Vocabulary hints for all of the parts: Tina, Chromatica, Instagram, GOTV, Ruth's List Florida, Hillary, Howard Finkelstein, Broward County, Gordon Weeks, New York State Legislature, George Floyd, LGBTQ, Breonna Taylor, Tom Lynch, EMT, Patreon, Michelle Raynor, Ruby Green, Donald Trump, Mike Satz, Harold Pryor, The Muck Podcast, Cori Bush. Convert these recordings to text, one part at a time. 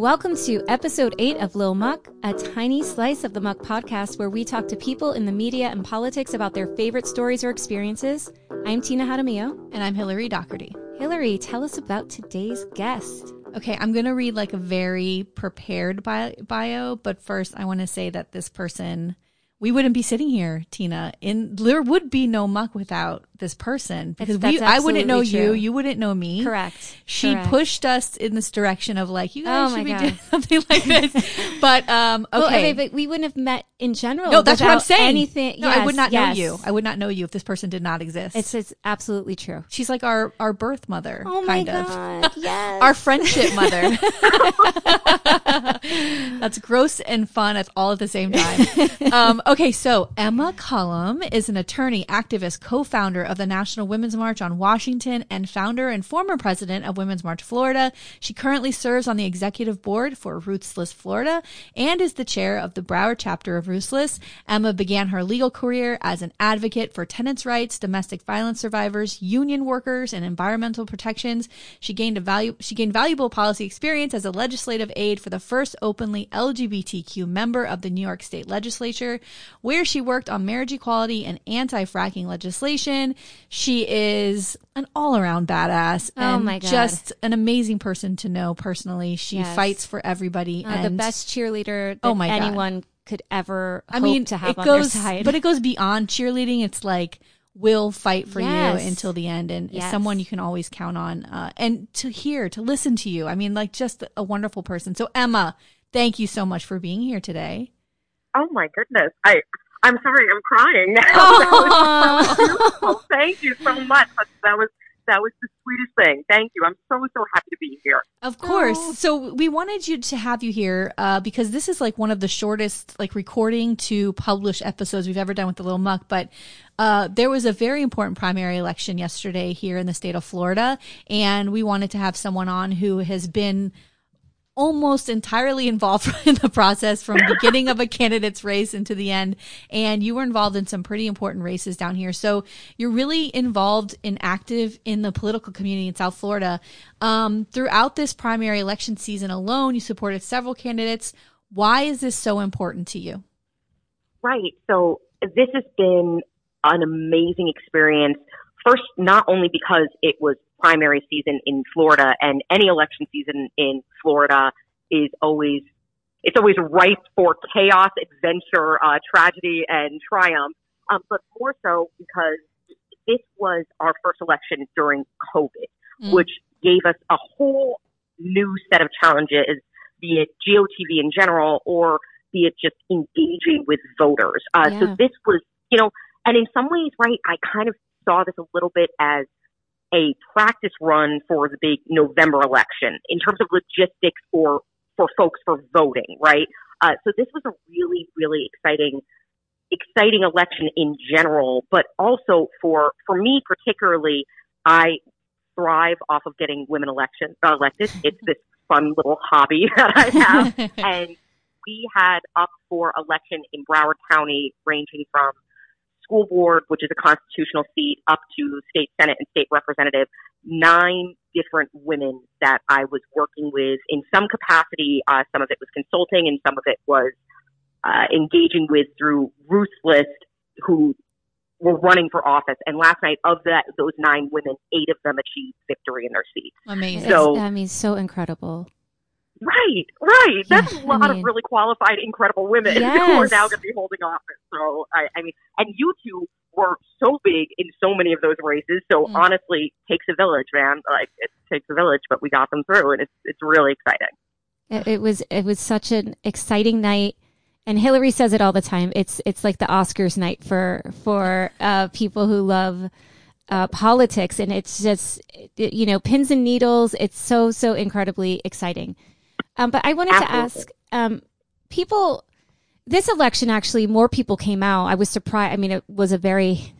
Welcome to Episode 8 of Li'l Muck, a tiny slice of the Muck Podcast where we talk to people in the media and politics about their favorite stories or experiences. I'm Tina Jaramillo. And I'm Hillary Docherty. Hillary, tell us about today's guest. Okay, I'm going to read like a very prepared bio, but first I want to say that this person, we wouldn't be sitting here, Tina. There would be no Muck without this person, because I wouldn't know you wouldn't know me. Correct. She pushed us in this direction of like, you guys should be doing something like this. But okay. Well, but we wouldn't have met in general. No, that's what I'm saying. Anything. No, yes, I would not know you. I would not know you if this person did not exist. It's absolutely true. She's like our birth mother. Oh my God. Yes. Our friendship mother. That's gross and fun at all at the same time. Okay, so Emma Collum is an attorney, activist, co-founder of the National Women's March on Washington, and founder and former president of Women's March Florida. She currently serves on the executive board for Ruth's List Florida and is the chair of the Broward chapter of Ruth's List. Emma began her legal career as an advocate for tenants' rights, domestic violence survivors, union workers, and environmental protections. She gained valuable policy experience as a legislative aide for the first openly LGBTQ member of the New York State Legislature, where she worked on marriage equality and anti-fracking legislation. She is an all-around badass and just an amazing person to know personally. She fights for everybody. And the best cheerleader that anyone could ever hope to have on their side. But it goes beyond cheerleading. It's like, will fight for you until the end, and is someone you can always count on and to listen to you. Just a wonderful person. So Emma, thank you so much for being here today. Oh my goodness. I'm sorry, I'm crying now. That was so beautiful. Thank you so much. That was the sweetest thing. Thank you. I'm so happy to be here. Of course. Oh. So we wanted to have you here because this is like one of the shortest like recording to publish episodes we've ever done with the Li'l Muck. But there was a very important primary election yesterday here in the state of Florida, and we wanted to have someone on who has been almost entirely involved in the process from the beginning of a candidate's race into the end. And you were involved in some pretty important races down here. So you're really involved and active in the political community in South Florida. Throughout this primary election season alone, you supported several candidates. Why is this so important to you? Right. So this has been an amazing experience. First, not only because it was primary season in Florida, and any election season in Florida is always ripe for chaos, adventure, tragedy, and triumph. But more so because this was our first election during COVID, which gave us a whole new set of challenges, be it GOTV in general, or be it just engaging with voters. So this was, and in some ways, right, I kind of saw this a little bit as a practice run for the big November election in terms of logistics for folks for voting, right? So this was a really, really exciting election in general, but also for me particularly, I thrive off of getting women elected. It's this fun little hobby that I have. And we had up for election in Broward County ranging from school board, which is a constitutional seat, up to state senate and state representative, 9 different women that I was working with in some capacity. Some of it was consulting and some of it was engaging with through Ruth's List, who were running for office. And last night, of those 9 women, 8 of them achieved victory in their seats. Amazing. So, so incredible. Right. That's a lot of really qualified, incredible women who are now going to be holding office. So, and you two were so big in so many of those races. So, honestly, takes a village, man. Like, it takes a village, but we got them through, and it's really exciting. It was such an exciting night. And Hillary says it all the time. It's like the Oscars night for people who love politics, and it's just, pins and needles. It's so incredibly exciting. But I wanted to ask people, this election, actually, more people came out. I was surprised. It was a very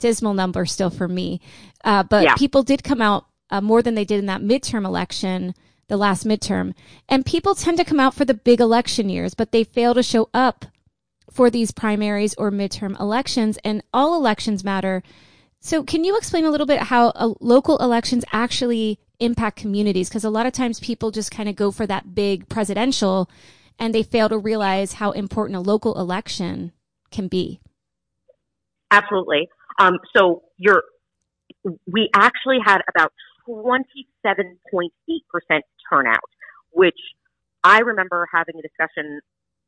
dismal number still for me. But people did come out more than they did in that midterm election, the last midterm. And people tend to come out for the big election years, but they fail to show up for these primaries or midterm elections. And all elections matter. So can you explain a little bit how local elections actually impact communities, because a lot of times people just kind of go for that big presidential and they fail to realize how important a local election can be. Absolutely. So we actually had about 27.8% turnout, which I remember having a discussion,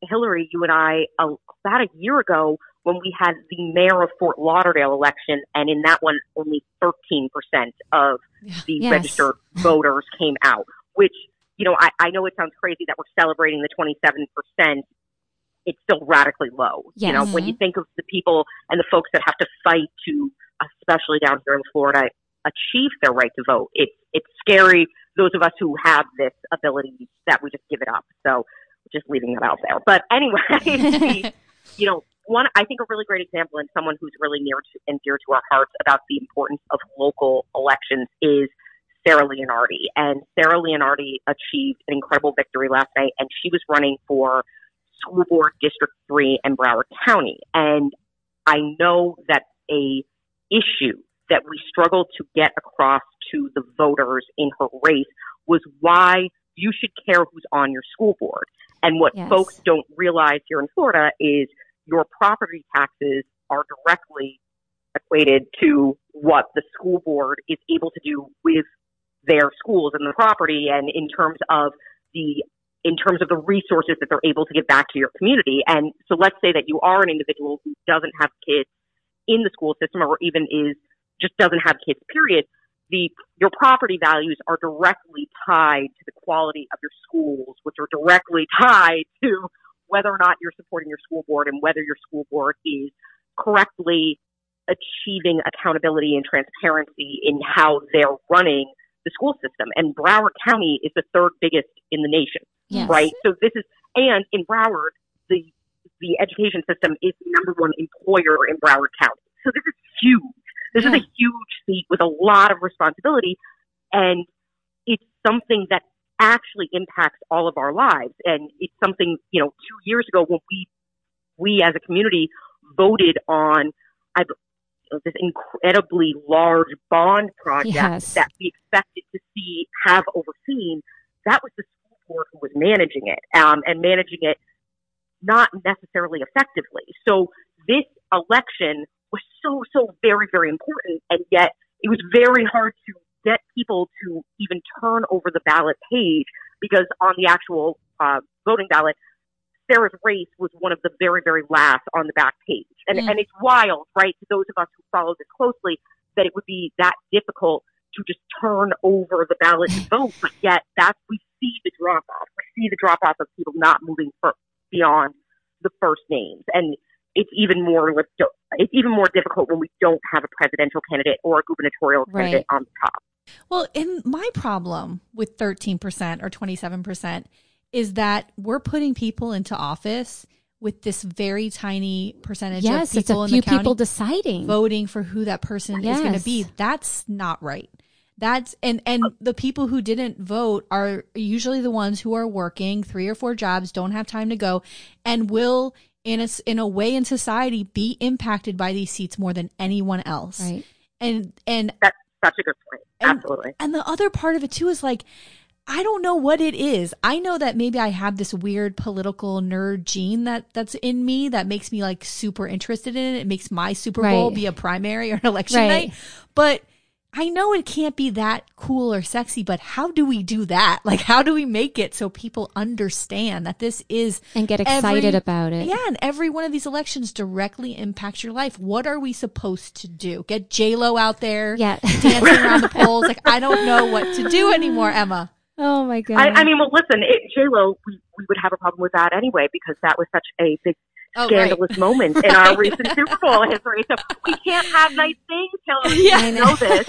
Hillary, you and I, about a year ago when we had the mayor of Fort Lauderdale election, and in that one, only 13% of the registered voters came out, which, you know, I know it sounds crazy that we're celebrating the 27%. It's still radically low. Yes. You know, when you think of the people and the folks that have to fight to, especially down here in Florida, achieve their right to vote, it's scary, those of us who have this ability that we just give it up. So just leaving that out there. But anyway, you know, one, I think a really great example, and someone who's really near to, and dear to our hearts about the importance of local elections, is Sarah Leonardi. And Sarah Leonardi achieved an incredible victory last night, and she was running for school board District 3 in Broward County. And I know that a issue that we struggled to get across to the voters in her race was why you should care who's on your school board. And what folks don't realize here in Florida is your property taxes are directly equated to what the school board is able to do with their schools and the property, and in terms of the resources that they're able to give back to your community. And so let's say that you are an individual who doesn't have kids in the school system, or even just doesn't have kids, period. Your property values are directly tied to the quality of your schools, which are directly tied to whether or not you're supporting your school board and whether your school board is correctly achieving accountability and transparency in how they're running the school system. And Broward County is the third biggest in the nation, right? So and in Broward, the education system is the #1 employer in Broward County. So this is huge. This is a huge seat with a lot of responsibility, and it's something that actually impacts all of our lives. And it's something, you know, 2 years ago when we as a community voted on this incredibly large bond project that we expected to see have overseen, that was the school board who was managing it, and managing it not necessarily effectively. So this election was so very, very important, and yet it was very hard to get people to even turn over the ballot page, because on the actual voting ballot, Sarah's race was one of the very, very last on the back page. And and it's wild, right, to those of us who follow this closely, that it would be that difficult to just turn over the ballot to vote, but yet we see the drop-off. We see the drop-off of people not moving beyond the first names. And it's even more difficult when we don't have a presidential candidate or a gubernatorial candidate on the top. Well, and my problem with 13% or 27% is that we're putting people into office with this very tiny percentage of people in the county. Yes, it's a few people deciding. Voting for who that person is going to be. That's not right. And the people who didn't vote are usually the ones who are working 3 or 4 jobs, don't have time to go, and will – in a way in society be impacted by these seats more than anyone else. Right. And that's such a good point. Absolutely. And the other part of it too is, like, I don't know what it is. I know that maybe I have this weird political nerd gene that's in me that makes me, like, super interested in it. It makes my Super Bowl be a primary or an election night. But I know it can't be that cool or sexy, but how do we do that? Like, how do we make it so people understand that this is... And get excited about it. Yeah, and every one of these elections directly impacts your life. What are we supposed to do? Get J-Lo out there dancing around the polls? Like, I don't know what to do anymore, Emma. Oh, my God. I mean, well, listen, J-Lo, we would have a problem with that anyway, because that was such a big... scandalous moments in our recent Super Bowl history. So we can't have nice things, Hillary. You know this.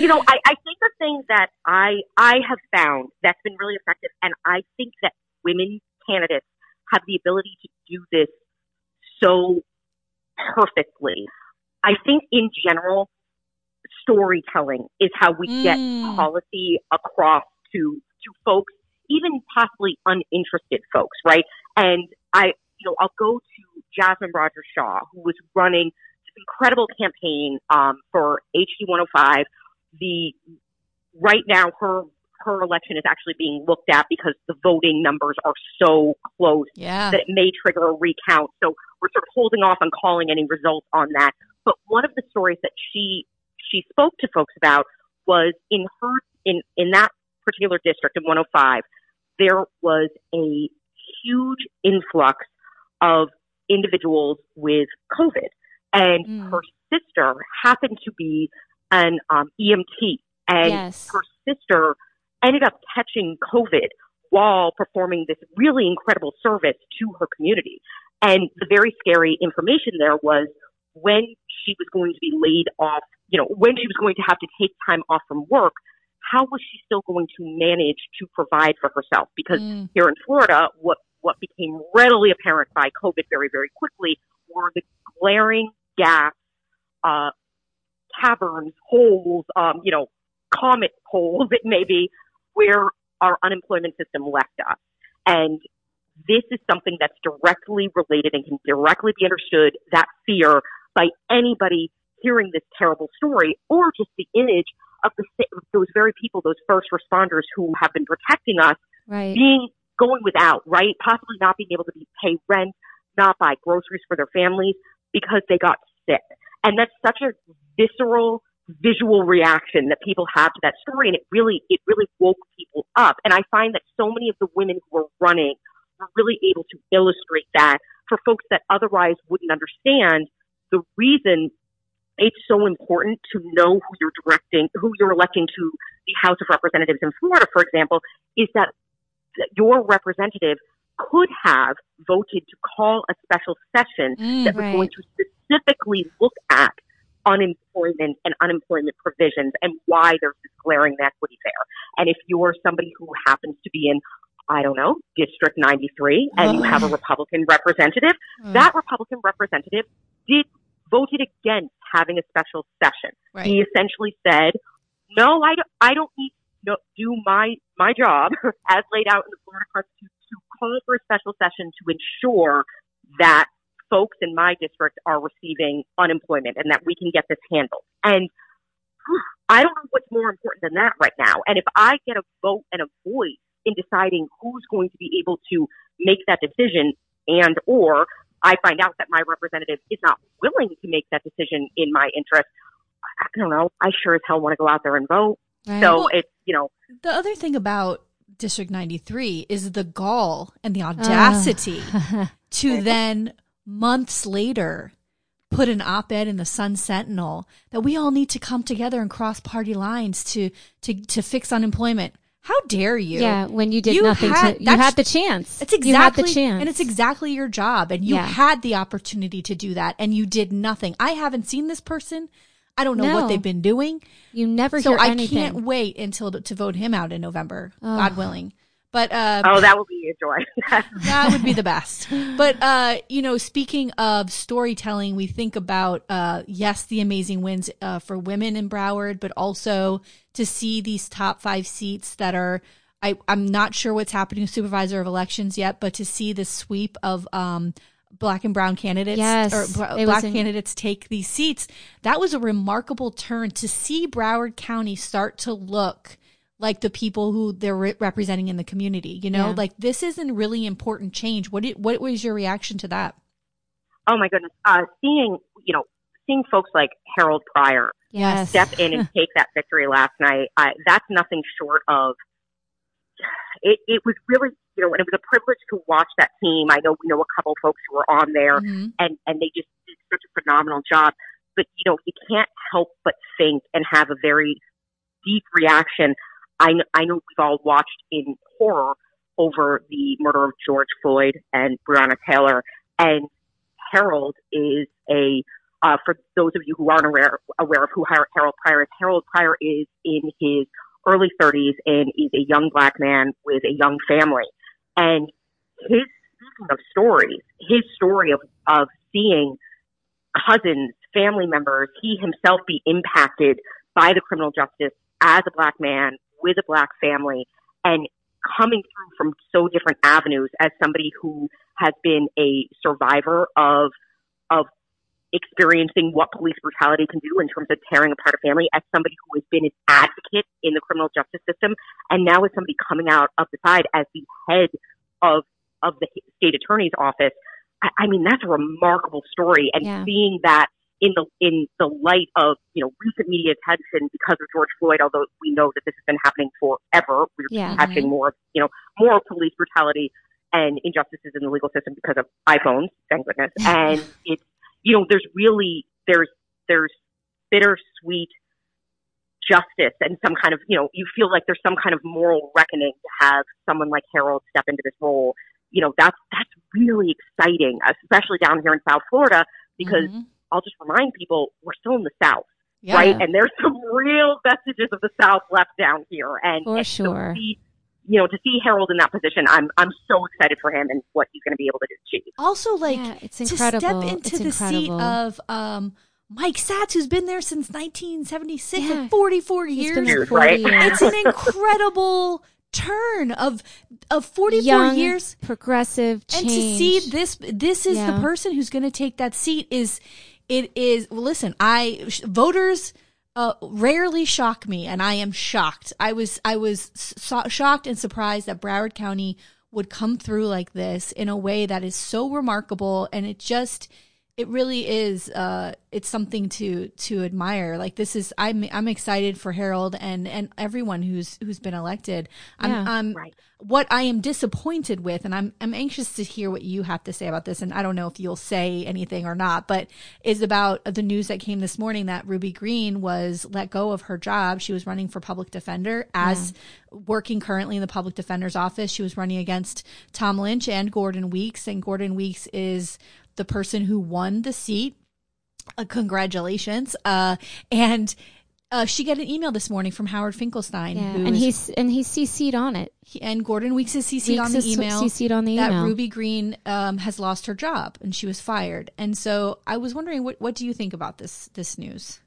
You know, I think the thing that I have found that's been really effective, and I think that women candidates have the ability to do this so perfectly. I think in general, storytelling is how we get policy across to folks, even possibly uninterested folks, right? And I'll go to Jasmine Rogers Shaw, who was running this incredible campaign for HD 105, the right now her election is actually being looked at because the voting numbers are so close that it may trigger a recount. So we're sort of holding off on calling any results on that. But one of the stories that she spoke to folks about was in her in that particular district in 105, there was a huge influx of individuals with COVID, and her sister happened to be an EMT, and her sister ended up catching COVID while performing this really incredible service to her community. And the very scary information there was when she was going to be laid off, you know, when she was going to have to take time off from work, how was she still going to manage to provide for herself? Because here in Florida, what became readily apparent by COVID very, very quickly were the glaring gaps, caverns, holes, you know, comet holes, it may be, where our unemployment system left us. And this is something that's directly related and can directly be understood, that fear, by anybody hearing this terrible story, or just the image of those very people, those first responders who have been protecting us, going without, possibly not being able to pay rent, not buy groceries for their families because they got sick. And that's such a visceral, visual reaction that people have to that story, and it really woke people up. And I find that so many of the women who were running were really able to illustrate that for folks that otherwise wouldn't understand the reason it's so important to know who you're electing to the House of Representatives in Florida, for example, is that your representative could have voted to call a special session that was going to specifically look at unemployment and unemployment provisions and why there's this glaring inequity there. And if you're somebody who happens to be in, I don't know, District 93, and you have a Republican representative, that Republican representative voted against having a special session. He essentially said, no, I don't need to do my job as laid out in the Florida Constitution to call for a special session to ensure that folks in my district are receiving unemployment and that we can get this handled. And I don't know what's more important than that right now. And if I get a vote and a voice in deciding who's going to be able to make that decision, and or I find out that my representative is not willing to make that decision in my interest, I don't know, I sure as hell want to go out there and vote. Right. So well, it's, you know. The other thing about District 93 is the gall and the audacity to then months later put an op-ed in the Sun Sentinel that we all need to come together and cross party lines to fix unemployment. How dare you? Yeah, when you did you had the chance. It's exactly, you had the chance. And it's exactly your job. And you had the opportunity to do that, and you did nothing. I haven't seen this person. I don't know what they've been doing. You never hear anything. So I can't wait until to vote him out in November, God willing. But that would be a joy. That would be the best. But, you know, speaking of storytelling, we think about, yes, the amazing wins for women in Broward, but also to see these top 5 seats that are, I'm not sure what's happening with Supervisor of Elections yet, but to see the sweep of Black and brown candidates, Black candidates take these seats, that was a remarkable turn to see Broward County start to look like the people who they're representing in the community, you know, like this is a really important change. What was your reaction to that? Oh my goodness. Seeing folks like Harold Pryor step in and take that victory last night, that's nothing short of, it was really, you know, and it was a privilege to watch that team. I know we know a couple folks who were on there and they just did such a phenomenal job, but you know, you can't help but think and have a very deep reaction. I know we've all watched in horror over the murder of George Floyd and Breonna Taylor, and Harold is for those of you who aren't aware of who Harold Pryor is, Harold Pryor is in his early 30s and is a young Black man with a young family. And his story of seeing cousins, family members, he himself be impacted by the criminal justice as a Black man with a Black family, and coming through from so different avenues as somebody who has been a survivor of experiencing what police brutality can do in terms of tearing apart a family, as somebody who has been an advocate in the criminal justice system, and now as somebody coming out of the side as the head of the state attorney's office. I mean, that's a remarkable story, and seeing that in the light of, you know, recent media attention because of George Floyd, although we know that this has been happening forever, we're catching more, you know, more police brutality and injustices in the legal system because of iPhones, thank goodness. And it's, you know, there's bittersweet justice and some kind of, you know, you feel like there's some kind of moral reckoning to have someone like Harold step into this role. You know, that's really exciting, especially down here in South Florida, because I'll just remind people, we're still in the South, right? And there's some real vestiges of the South left down here. And, so to see Harold in that position, I'm so excited for him and what he's going to be able to achieve. Also, like, it's incredible. To step into seat of Mike Satz, who's been there since 1976, like 44 years. Right? It's an incredible turn of 44 young, years, progressive change. And to see this is the person who's going to take that seat well, listen, voters rarely shock me, and I am shocked. I was shocked and surprised that Broward County would come through like this in a way that is so remarkable, and it really is it's something to admire. Like, this is I'm excited for Harold and everyone who's been elected. What I am disappointed with, and I'm anxious to hear what you have to say about this, and I don't know if you'll say anything or not, but is about the news that came this morning that Ruby Green was let go of her job. She was running for public defender, as working currently in the public defender's office. She was running against Tom Lynch and Gordon Weeks, and Gordon Weeks is the person who won the seat. Congratulations. And she got an email this morning from Howard Finkelstein. He's CC'd on it. And Gordon Weeks is CC'd on the email that Ruby Green has lost her job and she was fired. And so I was wondering, what do you think about this news?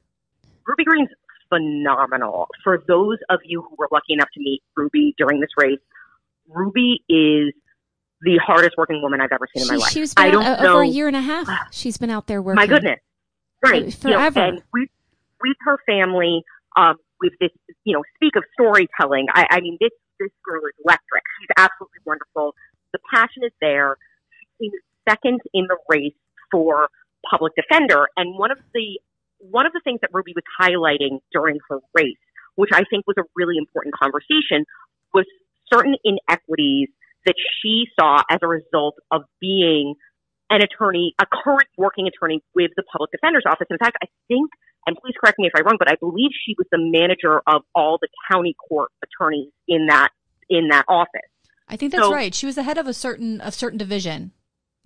Ruby Green's phenomenal. For those of you who were lucky enough to meet Ruby during this race, Ruby is the hardest working woman I've ever seen in my life. She's been over a year and a half. She's been out there working. My goodness. Right. Forever. You know, and with her family, with this, you know, speak of storytelling, I mean, this girl is electric. She's absolutely wonderful. The passion is there. She came second in the race for public defender. And one of the things that Ruby was highlighting during her race, which I think was a really important conversation, was certain inequities that she saw as a result of being an attorney, a current working attorney with the public defender's office. In fact, I think, and please correct me if I'm wrong, but I believe she was the manager of all the county court attorneys in that office. I think that's right. She was the head of a certain division.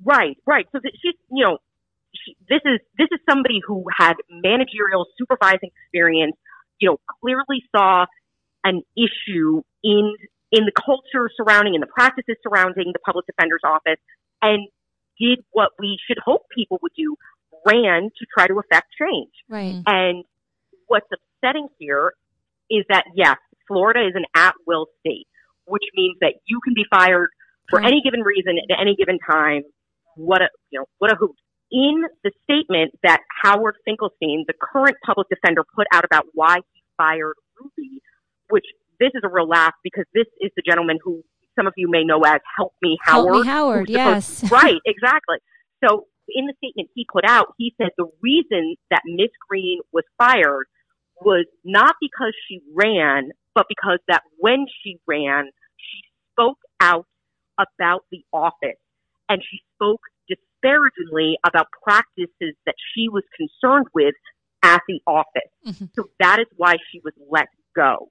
Right. So this is somebody who had managerial supervising experience. You know, clearly saw an issue in the culture surrounding and the practices surrounding the public defender's office, and did what we should hope people would do, ran to try to affect change. Right. And what's upsetting here is that, yes, Florida is an at-will state, which means that you can be fired for any given reason at any given time. What a hoot. In the statement that Howard Finkelstein, the current public defender, put out about why he fired Ruby, which this is a real laugh, because this is the gentleman who some of you may know as Help Me Howard. Help Me Howard, yes. Right, exactly. So in the statement he put out, he said the reason that Ms. Green was fired was not because she ran, but because that when she ran, she spoke out about the office, and she spoke disparagingly about practices that she was concerned with at the office. Mm-hmm. So that is why she was let go.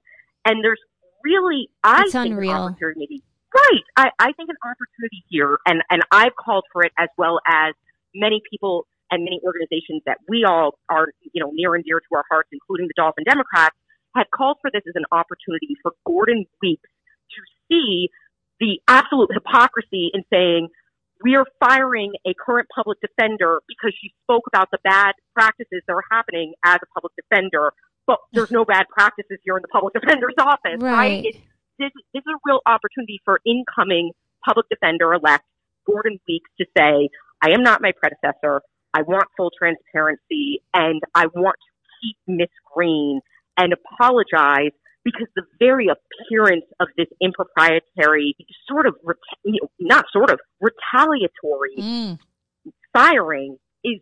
And there's really, I think, an opportunity. Right. I think an opportunity here, and I've called for it, as well as many people and many organizations that we all are, you know, near and dear to our hearts, including the Dolphin Democrats, have called for this as an opportunity for Gordon Weeks to see the absolute hypocrisy in saying, we are firing a current public defender because she spoke about the bad practices that are happening as a public defender. But there's no bad practices here in the public defender's office, right? This is a real opportunity for incoming public defender-elect Gordon Weeks to say, I am not my predecessor. I want full transparency, and I want to keep Miss Green and apologize, because the very appearance of this improprietary, sort of, retaliatory firing is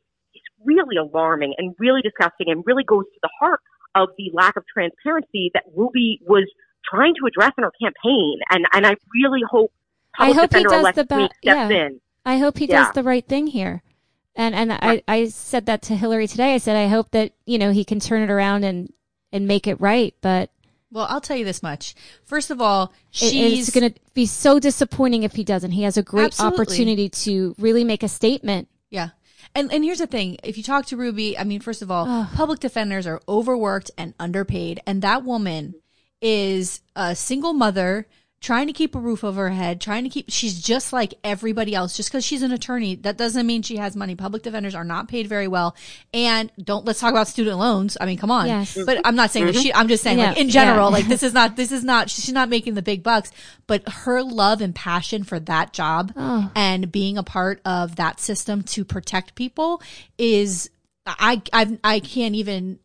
really alarming and really disgusting, and really goes to the heart of the lack of transparency that Ruby was trying to address in her campaign. And I really hope public defender-elect steps in. I hope he does the right thing here. And I said that to Hillary today. I said, I hope that, you know, he can turn it around and make it right. But well, I'll tell you this much. First of all, it's going to be so disappointing if he doesn't. He has a great opportunity to really make a statement. Yeah. And here's the thing. If you talk to Ruby, I mean, first of all, public defenders are overworked and underpaid. And that woman is a single mother trying to keep a roof over her head, she's just like everybody else. Just because she's an attorney, that doesn't mean she has money. Public defenders are not paid very well. And let's talk about student loans. I mean, come on. Yes. But I'm not saying that I'm just saying like in general, like this is not, she's not making the big bucks, but her love and passion for that job and being a part of that system to protect people is, I can't even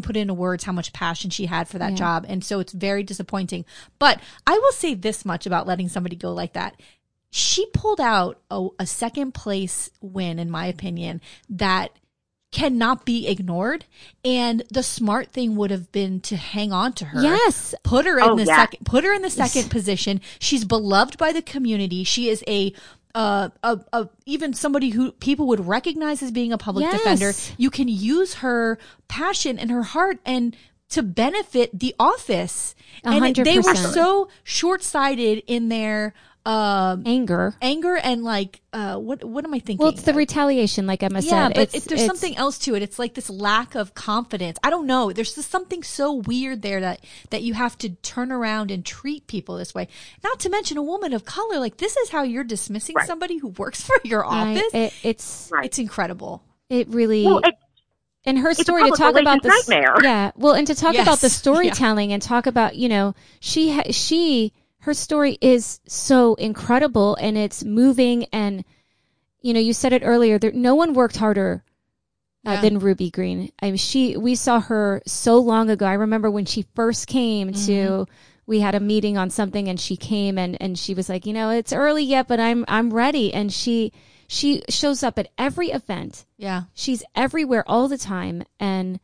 put into words how much passion she had for that job. And so it's very disappointing. But I will say this much about letting somebody go like that. She pulled out a second place win, in my opinion, that cannot be ignored. And the smart thing would have been to hang on to her. Yes. Put her in the second position. She's beloved by the community. She is even somebody who people would recognize as being a public defender. You can use her passion and her heart and to benefit the office. 100%. And they were so short-sighted in their anger and like what am I thinking? Well, it's the retaliation, like Emma said. But there's something else to it. It's like this lack of confidence. I don't know. There's just something so weird there that you have to turn around and treat people this way. Not to mention a woman of color. Like, this is how you're dismissing somebody who works for your office. It's incredible. It really. Well, and her story to talk about this nightmare. Yeah. Well, and to talk about the storytelling and talk about, you know, her story is so incredible, and it's moving. And, you know, you said it earlier, no one worked harder than Ruby Green. I mean, we saw her so long ago. I remember when she first came to, we had a meeting on something, and she came and she was like, you know, it's early yet, but I'm ready. And she shows up at every event. Yeah. She's everywhere all the time. And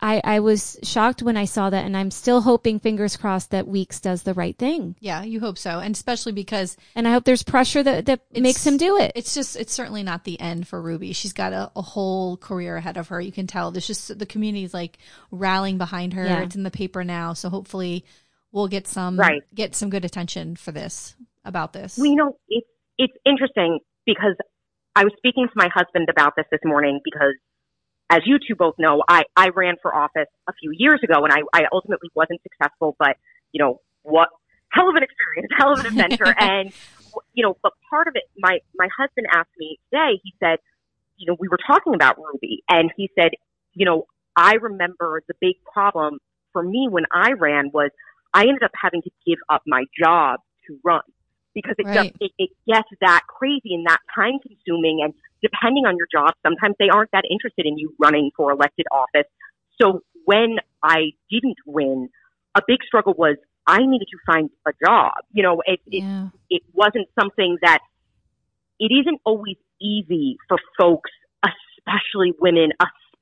I was shocked when I saw that, and I'm still hoping, fingers crossed, that Weeks does the right thing. Yeah, you hope so. And especially because... And I hope there's pressure that makes him do it. It's certainly not the end for Ruby. She's got a whole career ahead of her. You can tell. There's just the community's like rallying behind her. Yeah. It's in the paper now. So hopefully we'll get some good attention for this, about this. Well, you know, it's interesting because I was speaking to my husband about this morning because, as you two both know, I ran for office a few years ago, and I ultimately wasn't successful, but, you know, what hell of an experience, hell of an adventure. And, you know, but part of it, my husband asked me today, he said, you know, we were talking about Ruby, and he said, you know, I remember the big problem for me when I ran was I ended up having to give up my job to run, because it gets that crazy and that time consuming, and depending on your job, sometimes they aren't that interested in you running for elected office. So when I didn't win, a big struggle was I needed to find a job. You know, it wasn't something that – it isn't always easy for folks, especially women,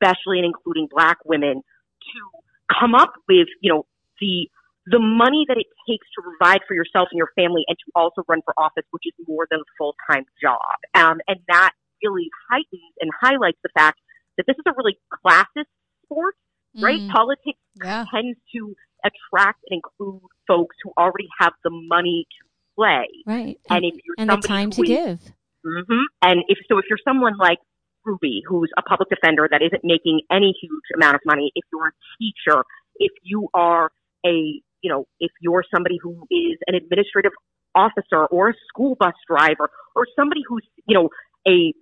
especially and including Black women, to come up with, you know, the money that it takes to provide for yourself and your family and to also run for office, which is more than a full-time job. And that really heightens and highlights the fact that this is a really classist sport, right? Politics tends to attract and include folks who already have the money to play. Right. And the time to give. Mm-hmm. And if you're someone like Ruby, who's a public defender that isn't making any huge amount of money, if you're a teacher, if you are if you're somebody who is an administrative officer or a school bus driver or somebody who's, you know, a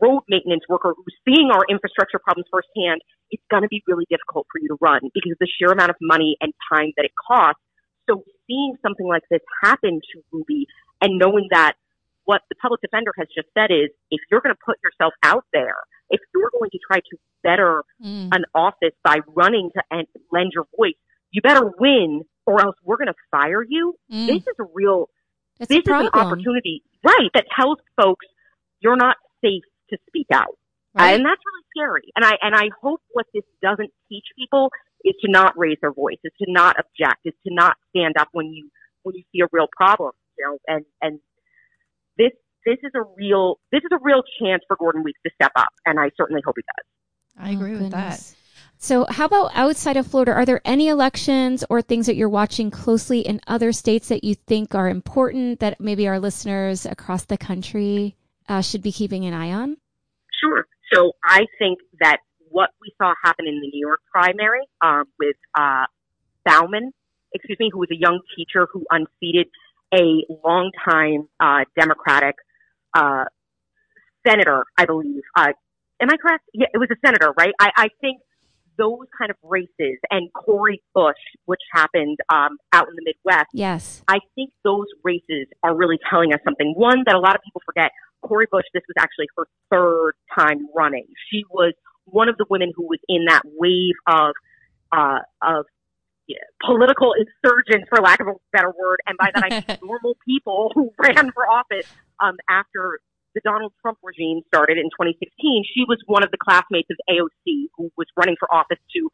road maintenance worker who's seeing our infrastructure problems firsthand, it's going to be really difficult for you to run because of the sheer amount of money and time that it costs. So seeing something like this happen to Ruby and knowing that what the public defender has just said is, if you're going to put yourself out there, if you're going to try to better an office by running to lend your voice, you better win or else we're going to fire you. This is a real, this is an opportunity, right, that tells folks you're not safe to speak out. Right. And that's really scary. And I hope what this doesn't teach people is to not raise their voice, is to not object, is to not stand up when you see a real problem, you know, and this is a real chance for Gordon Weeks to step up, and I certainly hope he does. I agree with that. So how about outside of Florida? Are there any elections or things that you're watching closely in other states that you think are important that maybe our listeners across the country should be keeping an eye on? Sure. So I think that what we saw happen in the New York primary with Bowman, who was a young teacher who unseated a longtime Democratic senator, I believe. Am I correct? Yeah, it was a senator, right? I think those kind of races, and Cori Bush, which happened out in the Midwest. Yes. I think those races are really telling us something. One, that a lot of people forget, Cori Bush, this was actually her third time running. She was one of the women who was in that wave of political insurgents, for lack of a better word. And by that, I mean normal people who ran for office after the Donald Trump regime started in 2016. She was one of the classmates of AOC who was running for office to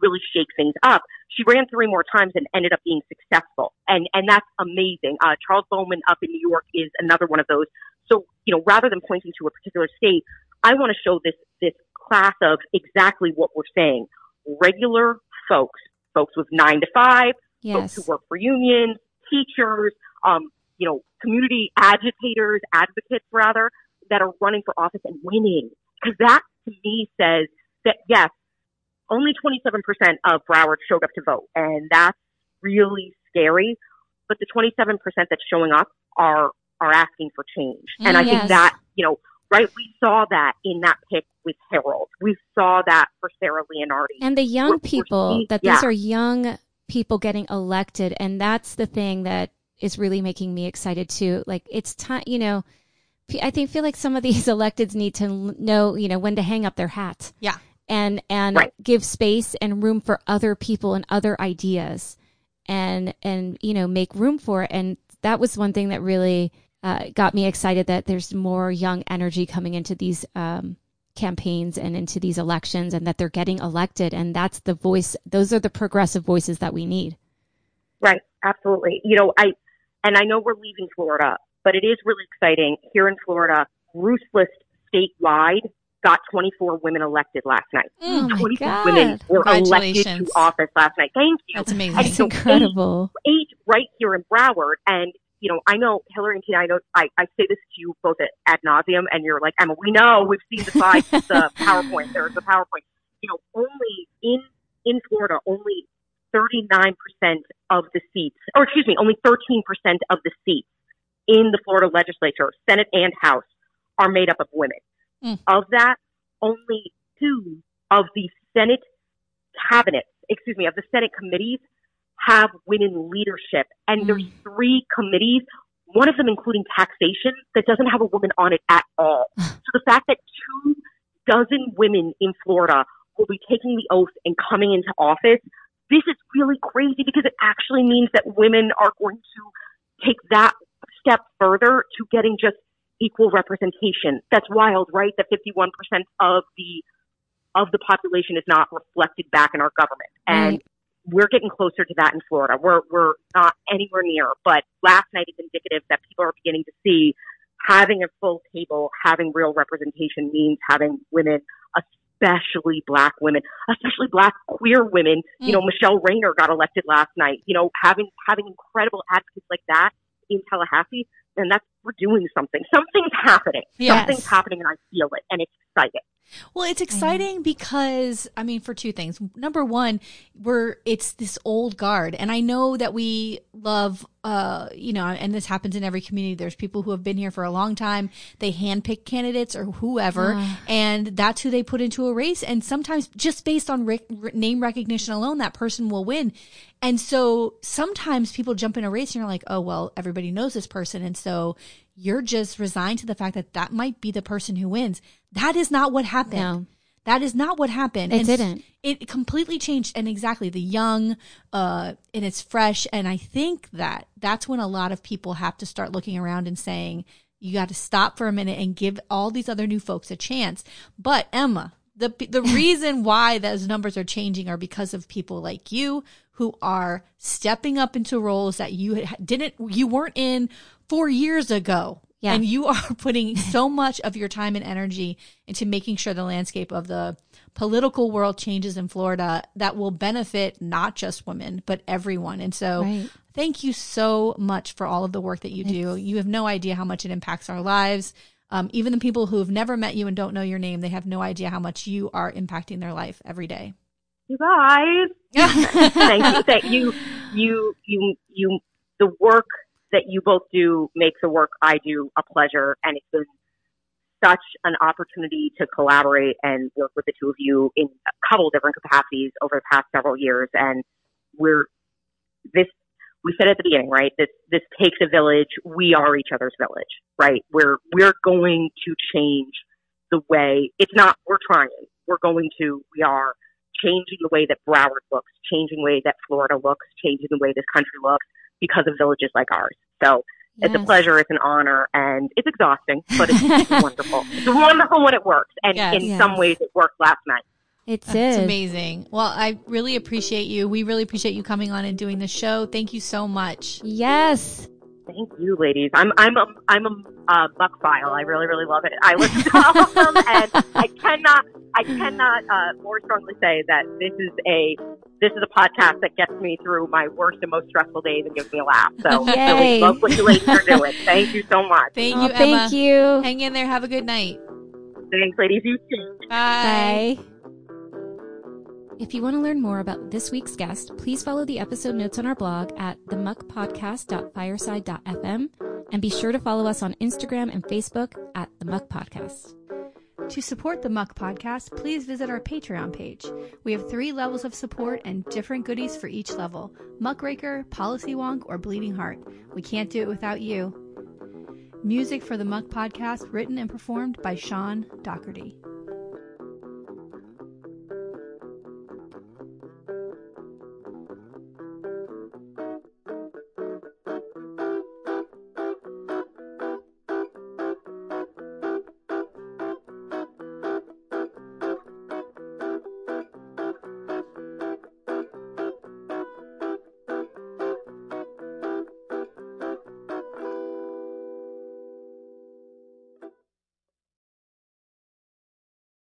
really shake things up. She ran three more times and ended up being successful. And that's amazing. Charles Bowman up in New York is another one of those. So, you know, rather than pointing to a particular state, I want to show this class of exactly what we're saying. Regular folks with 9 to 5, yes, folks who work for unions, teachers, community agitators, advocates rather, that are running for office and winning. Because that to me says that, yes, only 27% of Broward showed up to vote. And that's really scary. But the 27% that's showing up are asking for change. And I think that, right, we saw that in that pick with Harold. We saw that for Sarah Leonardi. And the young people, these are young people getting elected. And that's the thing that is really making me excited too. Like, it's time, I feel like some of these electeds need to know, when to hang up their hat. Yeah. And right, give space and room for other people and other ideas and make room for it. And that was one thing that really got me excited, that there's more young energy coming into these campaigns and into these elections, and that they're getting elected. And that's the voice. Those are the progressive voices that we need. Right. Absolutely. I know we're leaving Florida, but it is really exciting. Here in Florida, Ruth's List statewide got 24 women elected last night. Oh, 24 women were elected to office last night. Thank you. That's amazing. That's incredible. Eight right here in Broward. And, I know Hillary and Tina, I say this to you both ad nauseum, and you're like, Emma, we know, we've seen the slides, the PowerPoint, there's the PowerPoint. Only in Florida, only 39% of the seats, or excuse me, only 13% of the seats in the Florida legislature, Senate and House, are made up of women. Of that, only two of the Senate of the Senate committees have women leadership. And there's three committees, one of them including taxation, that doesn't have a woman on it at all. So the fact that 24 women in Florida will be taking the oath and coming into office, this is really crazy, because it actually means that women are going to take that step further to getting just equal representation. That's wild, right? That 51% of the population is not reflected back in our government. And we're getting closer to that in Florida. We're not anywhere near, but last night is indicative that people are beginning to see having a full table, having real representation means having women, especially Black women, especially Black queer women. Michelle Raynor got elected last night. Having incredible advocates like that in Tallahassee, and that's, we're doing something. Something's happening. Yes. Something's happening, and I feel it, and it's exciting. Well, it's exciting because, for two things. Number one, it's this old guard. And I know that we love, and this happens in every community. There's people who have been here for a long time. They handpick candidates or whoever, and that's who they put into a race. And sometimes just based on name recognition alone, that person will win. And so sometimes people jump in a race and you're like, oh, well, everybody knows this person. And so you're just resigned to the fact that that might be the person who wins. That is not what happened. No. That is not what happened. It didn't. It completely changed. And exactly, the young and it's fresh. And I think that's when a lot of people have to start looking around and saying, you got to stop for a minute and give all these other new folks a chance. But Emma, the reason why those numbers are changing are because of people like you who are stepping up into roles that you weren't in 4 years ago. Yeah. And you are putting so much of your time and energy into making sure the landscape of the political world changes in Florida that will benefit not just women, but everyone. And so Thank you so much for all of the work that you do. You have no idea how much it impacts our lives. Even the people who have never met you and don't know your name, they have no idea how much you are impacting their life every day. You guys. Thank you. That you, the work that you both do makes the work I do a pleasure. And it's been such an opportunity to collaborate and work with the two of you in a couple different capacities over the past several years. And we said at the beginning, right? This takes a village. We are each other's village, right? We're going to change the way we are changing the way that Broward looks, changing the way that Florida looks, changing the way this country looks, because of villages like ours. So It's a pleasure, it's an honor, and it's exhausting, but it's wonderful. It's wonderful when it works, and in some ways it worked last night. It's amazing. Well, I really appreciate you. We really appreciate you coming on and doing the show. Thank you so much. Yes. Thank you, ladies. I'm a Muckfile. I really, really love it. I listen to all of them, and I cannot more strongly say that this is a podcast that gets me through my worst and most stressful days and gives me a laugh. So I really love what you ladies are doing. Thank you so much. Thank you, Emma. Thank you. Hang in there. Have a good night. Thanks, ladies. You too. Bye. Bye. If you want to learn more about this week's guest, please follow the episode notes on our blog at themuckpodcast.fireside.fm, and be sure to follow us on Instagram and Facebook at The Muck Podcast. To support The Muck Podcast, please visit our Patreon page. We have 3 levels of support and different goodies for each level: Muckraker, Policy Wonk, or Bleeding Heart. We can't do it without you. Music for The Muck Podcast written and performed by Sean Docherty.